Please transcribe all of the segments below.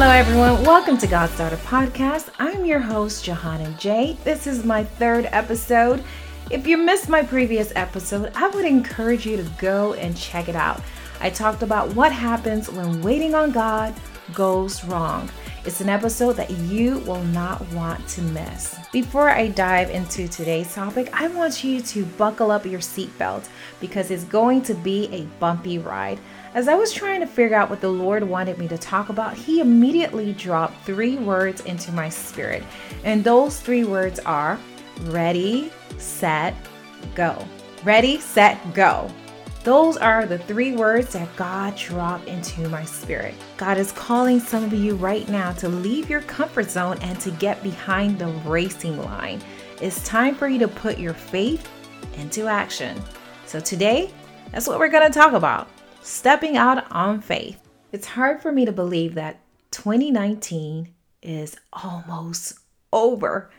Hello, everyone. Welcome to God's Daughter Podcast. I'm your host, Johanna Jay. This is my third episode. If you missed my previous episode, I would encourage you to go and check it out. I talked about what happens when waiting on God goes wrong. It's an episode that you will not want to miss. Before I dive into today's topic, I want you to buckle up your seatbelt because it's going to be a bumpy ride. As I was trying to figure out what the Lord wanted me to talk about, He immediately dropped three words into my spirit. And those three words are ready, set, go. Ready, set, go. Those are the three words that God dropped into my spirit. God is calling some of you right now to leave your comfort zone and to get behind the racing line. It's time for you to put your faith into action. So today, that's what we're going to talk about. Stepping out on faith. It's hard for me to believe that 2019 is almost over.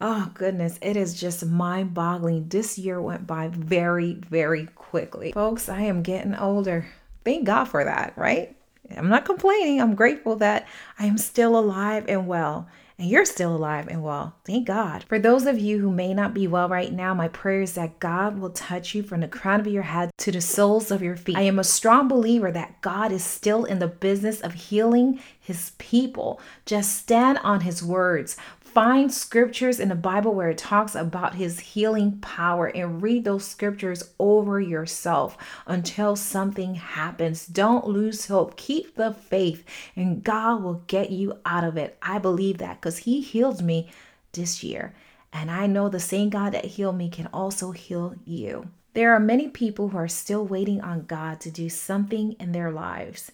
Oh, goodness. It is just mind-boggling. This year went by very, very quickly. Folks, I am getting older. Thank God for that, right? I'm not complaining. I'm grateful that I am still alive and well. And you're still alive and well. Thank God. For those of you who may not be well right now, my prayer is that God will touch you from the crown of your head to the soles of your feet. I am a strong believer that God is still in the business of healing His people. Just stand on His words. Find scriptures in the Bible where it talks about His healing power and read those scriptures over yourself until something happens. Don't lose hope. Keep the faith and God will get you out of it. I believe that because He healed me this year. And I know the same God that healed me can also heal you. There are many people who are still waiting on God to do something in their lives.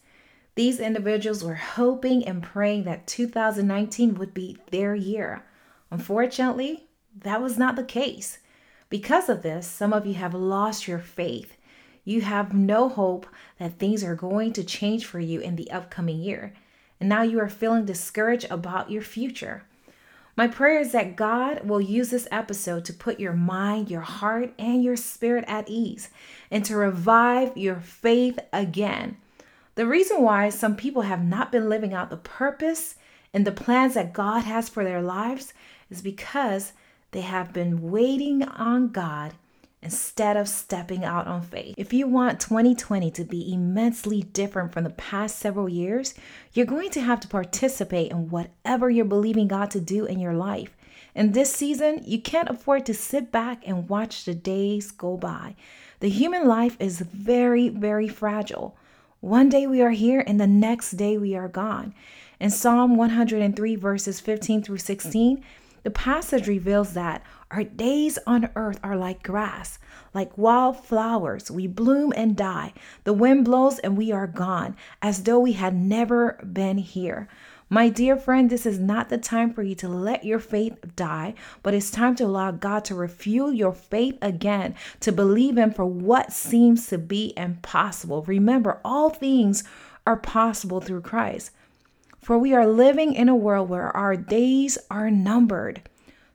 These individuals were hoping and praying that 2019 would be their year. Unfortunately, that was not the case. Because of this, some of you have lost your faith. You have no hope that things are going to change for you in the upcoming year. And now you are feeling discouraged about your future. My prayer is that God will use this episode to put your mind, your heart, and your spirit at ease and to revive your faith again. The reason why some people have not been living out the purpose and the plans that God has for their lives is because they have been waiting on God instead of stepping out on faith. If you want 2020 to be immensely different from the past several years, you're going to have to participate in whatever you're believing God to do in your life. And this season, you can't afford to sit back and watch the days go by. The human life is very, very fragile. One day we are here and the next day we are gone. In Psalm 103 verses 15 through 16, the passage reveals that our days on earth are like grass, like wild flowers. We bloom and die. The wind blows and we are gone, as though we had never been here. My dear friend, this is not the time for you to let your faith die, but it's time to allow God to refuel your faith again, to believe Him for what seems to be impossible. Remember, all things are possible through Christ. For we are living in a world where our days are numbered.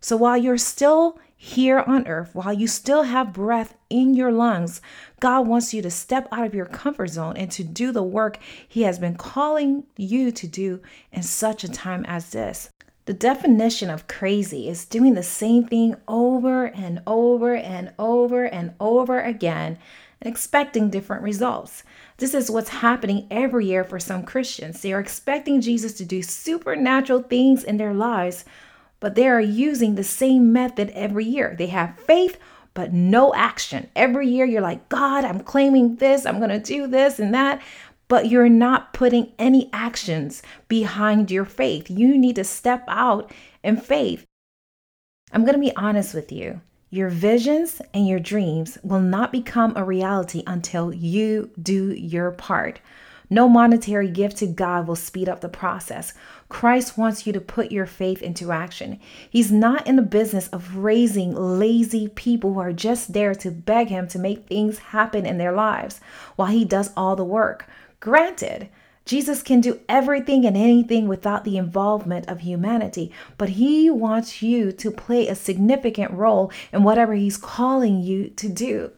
So while you're still here on earth, while you still have breath in your lungs, God wants you to step out of your comfort zone and to do the work He has been calling you to do in such a time as this. The definition of crazy is doing the same thing over and over and over and over again and expecting different results. This is what's happening every year for some Christians. They are expecting Jesus to do supernatural things in their lives, but they are using the same method every year. They have faith, but no action. Every year you're like, God, I'm claiming this, I'm going to do this and that, but you're not putting any actions behind your faith. You need to step out in faith. I'm going to be honest with you. Your visions and your dreams will not become a reality until you do your part. No monetary gift to God will speed up the process. Christ wants you to put your faith into action. He's not in the business of raising lazy people who are just there to beg Him to make things happen in their lives while He does all the work. Granted, Jesus can do everything and anything without the involvement of humanity, but He wants you to play a significant role in whatever He's calling you to do.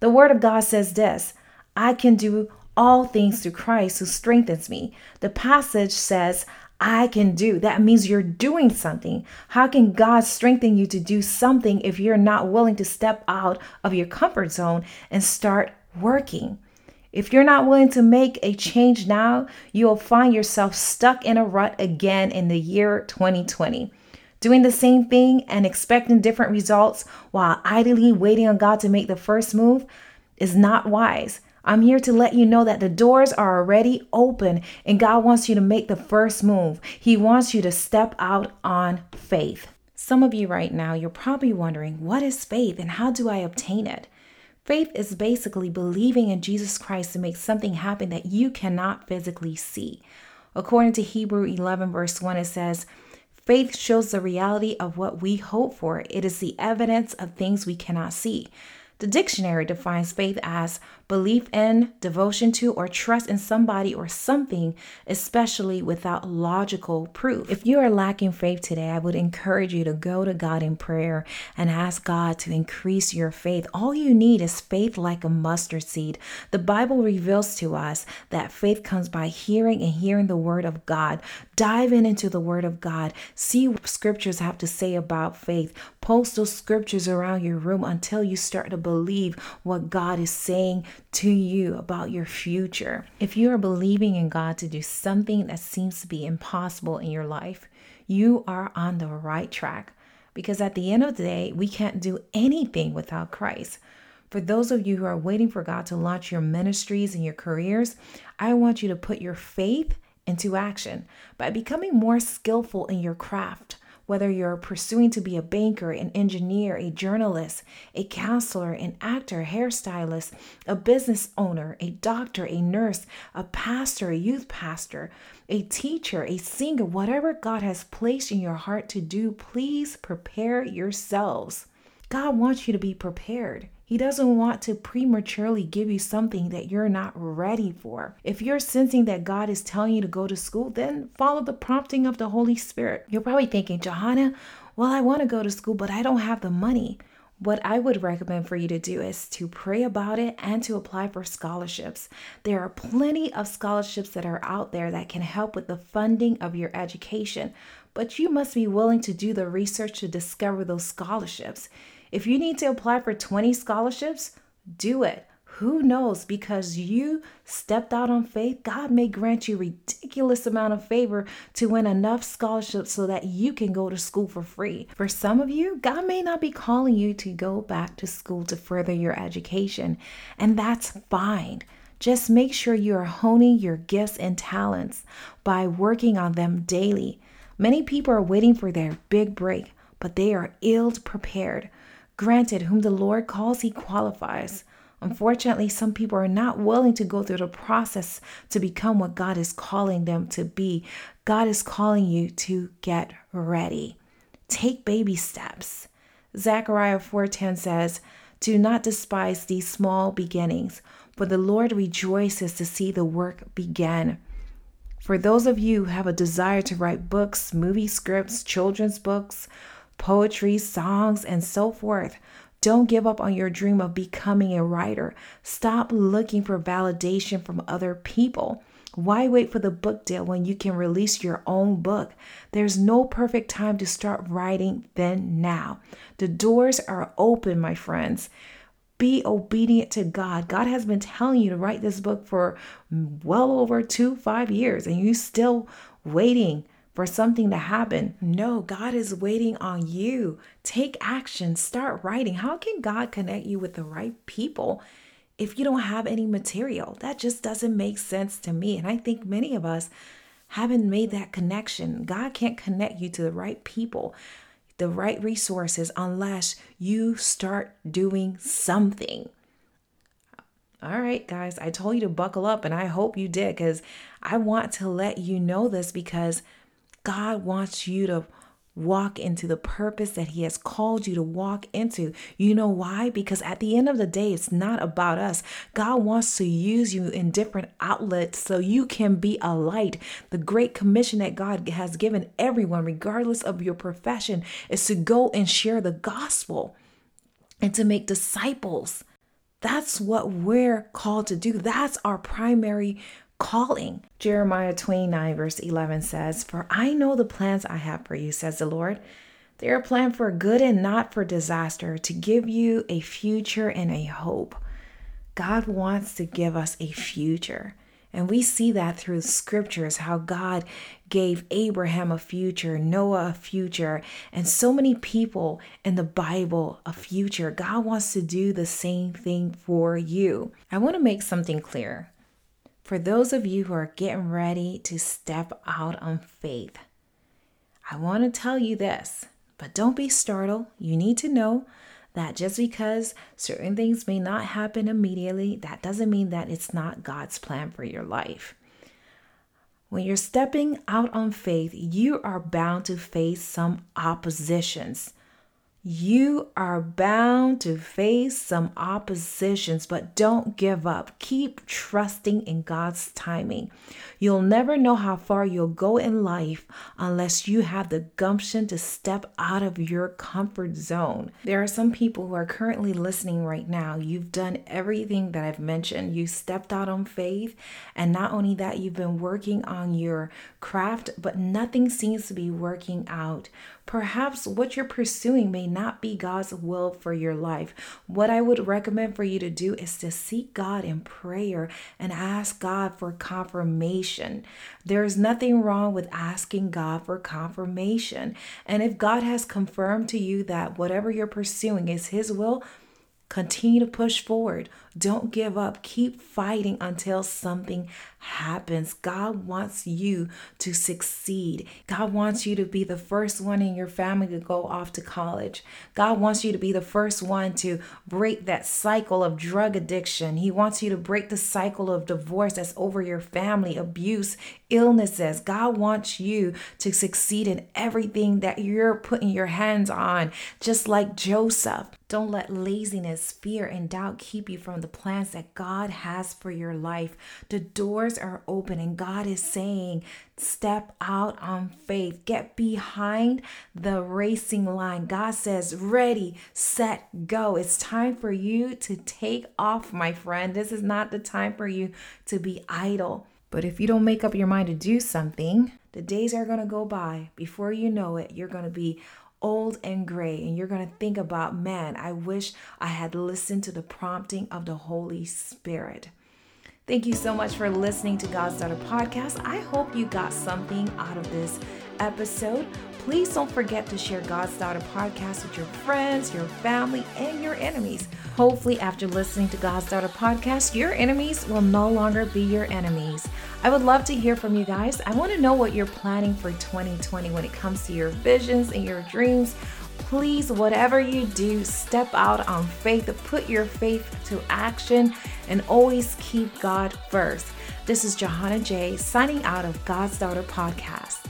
The Word of God says this, I can do all things through Christ who strengthens me. The passage says, I can do. That means you're doing something. How can God strengthen you to do something if you're not willing to step out of your comfort zone and start working? If you're not willing to make a change now, you'll find yourself stuck in a rut again in the year 2020, doing the same thing and expecting different results while idly waiting on God to make the first move is not wise. I'm here to let you know that the doors are already open and God wants you to make the first move. He wants you to step out on faith. Some of you right now, you're probably wondering, what is faith and how do I obtain it? Faith is basically believing in Jesus Christ to make something happen that you cannot physically see. According to Hebrews 11 verse 1, it says, faith shows the reality of what we hope for. It is the evidence of things we cannot see. The dictionary defines faith as belief in, devotion to, or trust in somebody or something, especially without logical proof. If you are lacking faith today, I would encourage you to go to God in prayer and ask God to increase your faith. All you need is faith like a mustard seed. The Bible reveals to us that faith comes by hearing and hearing the word of God. Dive into the word of God. See what scriptures have to say about faith. Post those scriptures around your room until you start to believe what God is saying to you about your future. If you are believing in God to do something that seems to be impossible in your life, you are on the right track, because at the end of the day, we can't do anything without Christ. For those of you who are waiting for God to launch your ministries and your careers, I want you to put your faith into action by becoming more skillful in your craft. Whether you're pursuing to be a banker, an engineer, a journalist, a counselor, an actor, hairstylist, a business owner, a doctor, a nurse, a pastor, a youth pastor, a teacher, a singer, whatever God has placed in your heart to do, please prepare yourselves. God wants you to be prepared. He doesn't want to prematurely give you something that you're not ready for. If you're sensing that God is telling you to go to school, then follow the prompting of the Holy Spirit. You're probably thinking, Johanna, well, I want to go to school, but I don't have the money. What I would recommend for you to do is to pray about it and to apply for scholarships. There are plenty of scholarships that are out there that can help with the funding of your education, but you must be willing to do the research to discover those scholarships. If you need to apply for 20 scholarships, do it. Who knows? Because you stepped out on faith, God may grant you a ridiculous amount of favor to win enough scholarships so that you can go to school for free. For some of you, God may not be calling you to go back to school to further your education, and that's fine. Just make sure you are honing your gifts and talents by working on them daily. Many people are waiting for their big break, but they are ill prepared. Granted, whom the Lord calls, he qualifies. Unfortunately, some people are not willing to go through the process to become what God is calling them to be. God is calling you to get ready. Take baby steps. Zechariah 4:10 says, do not despise these small beginnings, for the Lord rejoices to see the work begin. For those of you who have a desire to write books, movie scripts, children's books, poetry, songs, and so forth. Don't give up on your dream of becoming a writer. Stop looking for validation from other people. Why wait for the book deal when you can release your own book? There's no perfect time to start writing than now. The doors are open, my friends. Be obedient to God. God has been telling you to write this book for well over 5 years, and you're still waiting for something to happen. No, God is waiting on you. Take action, start writing. How can God connect you with the right people if you don't have any material? That just doesn't make sense to me. And I think many of us haven't made that connection. God can't connect you to the right people, the right resources, unless you start doing something. All right, guys, I told you to buckle up and I hope you did, because I want to let you know this, because God wants you to walk into the purpose that he has called you to walk into. You know why? Because at the end of the day, it's not about us. God wants to use you in different outlets so you can be a light. The great commission that God has given everyone, regardless of your profession, is to go and share the gospel and to make disciples. That's what we're called to do. That's our primary calling. Jeremiah 29 verse 11 says, "For I know the plans I have for you, says the Lord. They are planned for good and not for disaster, to give you a future and a hope." God wants to give us a future. And we see that through scriptures, how God gave Abraham a future, Noah a future, and so many people in the Bible a future. God wants to do the same thing for you. I want to make something clear. For those of you who are getting ready to step out on faith, I want to tell you this, but don't be startled. You need to know that just because certain things may not happen immediately, that doesn't mean that it's not God's plan for your life. When you're stepping out on faith, you are bound to face some oppositions. You are bound to face some oppositions, but don't give up. Keep trusting in God's timing. You'll never know how far you'll go in life unless you have the gumption to step out of your comfort zone. There are some people who are currently listening right now. You've done everything that I've mentioned. You stepped out on faith, and not only that, you've been working on your craft, but nothing seems to be working out. Perhaps what you're pursuing may not be God's will for your life. What I would recommend for you to do is to seek God in prayer and ask God for confirmation. There's nothing wrong with asking God for confirmation. And if God has confirmed to you that whatever you're pursuing is His will, continue to push forward. Don't give up. Keep fighting until something happens. God wants you to succeed. God wants you to be the first one in your family to go off to college. God wants you to be the first one to break that cycle of drug addiction. He wants you to break the cycle of divorce that's over your family, abuse, illnesses. God wants you to succeed in everything that you're putting your hands on, just like Joseph. Don't let laziness, fear, and doubt keep you from the plans that God has for your life. The doors are open and God is saying, step out on faith. Get behind the racing line. God says, ready, set, go. It's time for you to take off, my friend. This is not the time for you to be idle. But if you don't make up your mind to do something, the days are going to go by. Before you know it, you're going to be old and gray, and you're going to think about, man, I wish I had listened to the prompting of the Holy Spirit. Thank you so much for listening to God's Daughter Podcast. I hope you got something out of this episode. Please don't forget to share God's Daughter Podcast with your friends, your family, and your enemies. Hopefully, after listening to God's Daughter Podcast, your enemies will no longer be your enemies. I would love to hear from you guys. I want to know what you're planning for 2020 when it comes to your visions and your dreams. Please, whatever you do, step out on faith, put your faith to action, and always keep God first. This is Johanna Jay signing out of God's Daughter Podcast.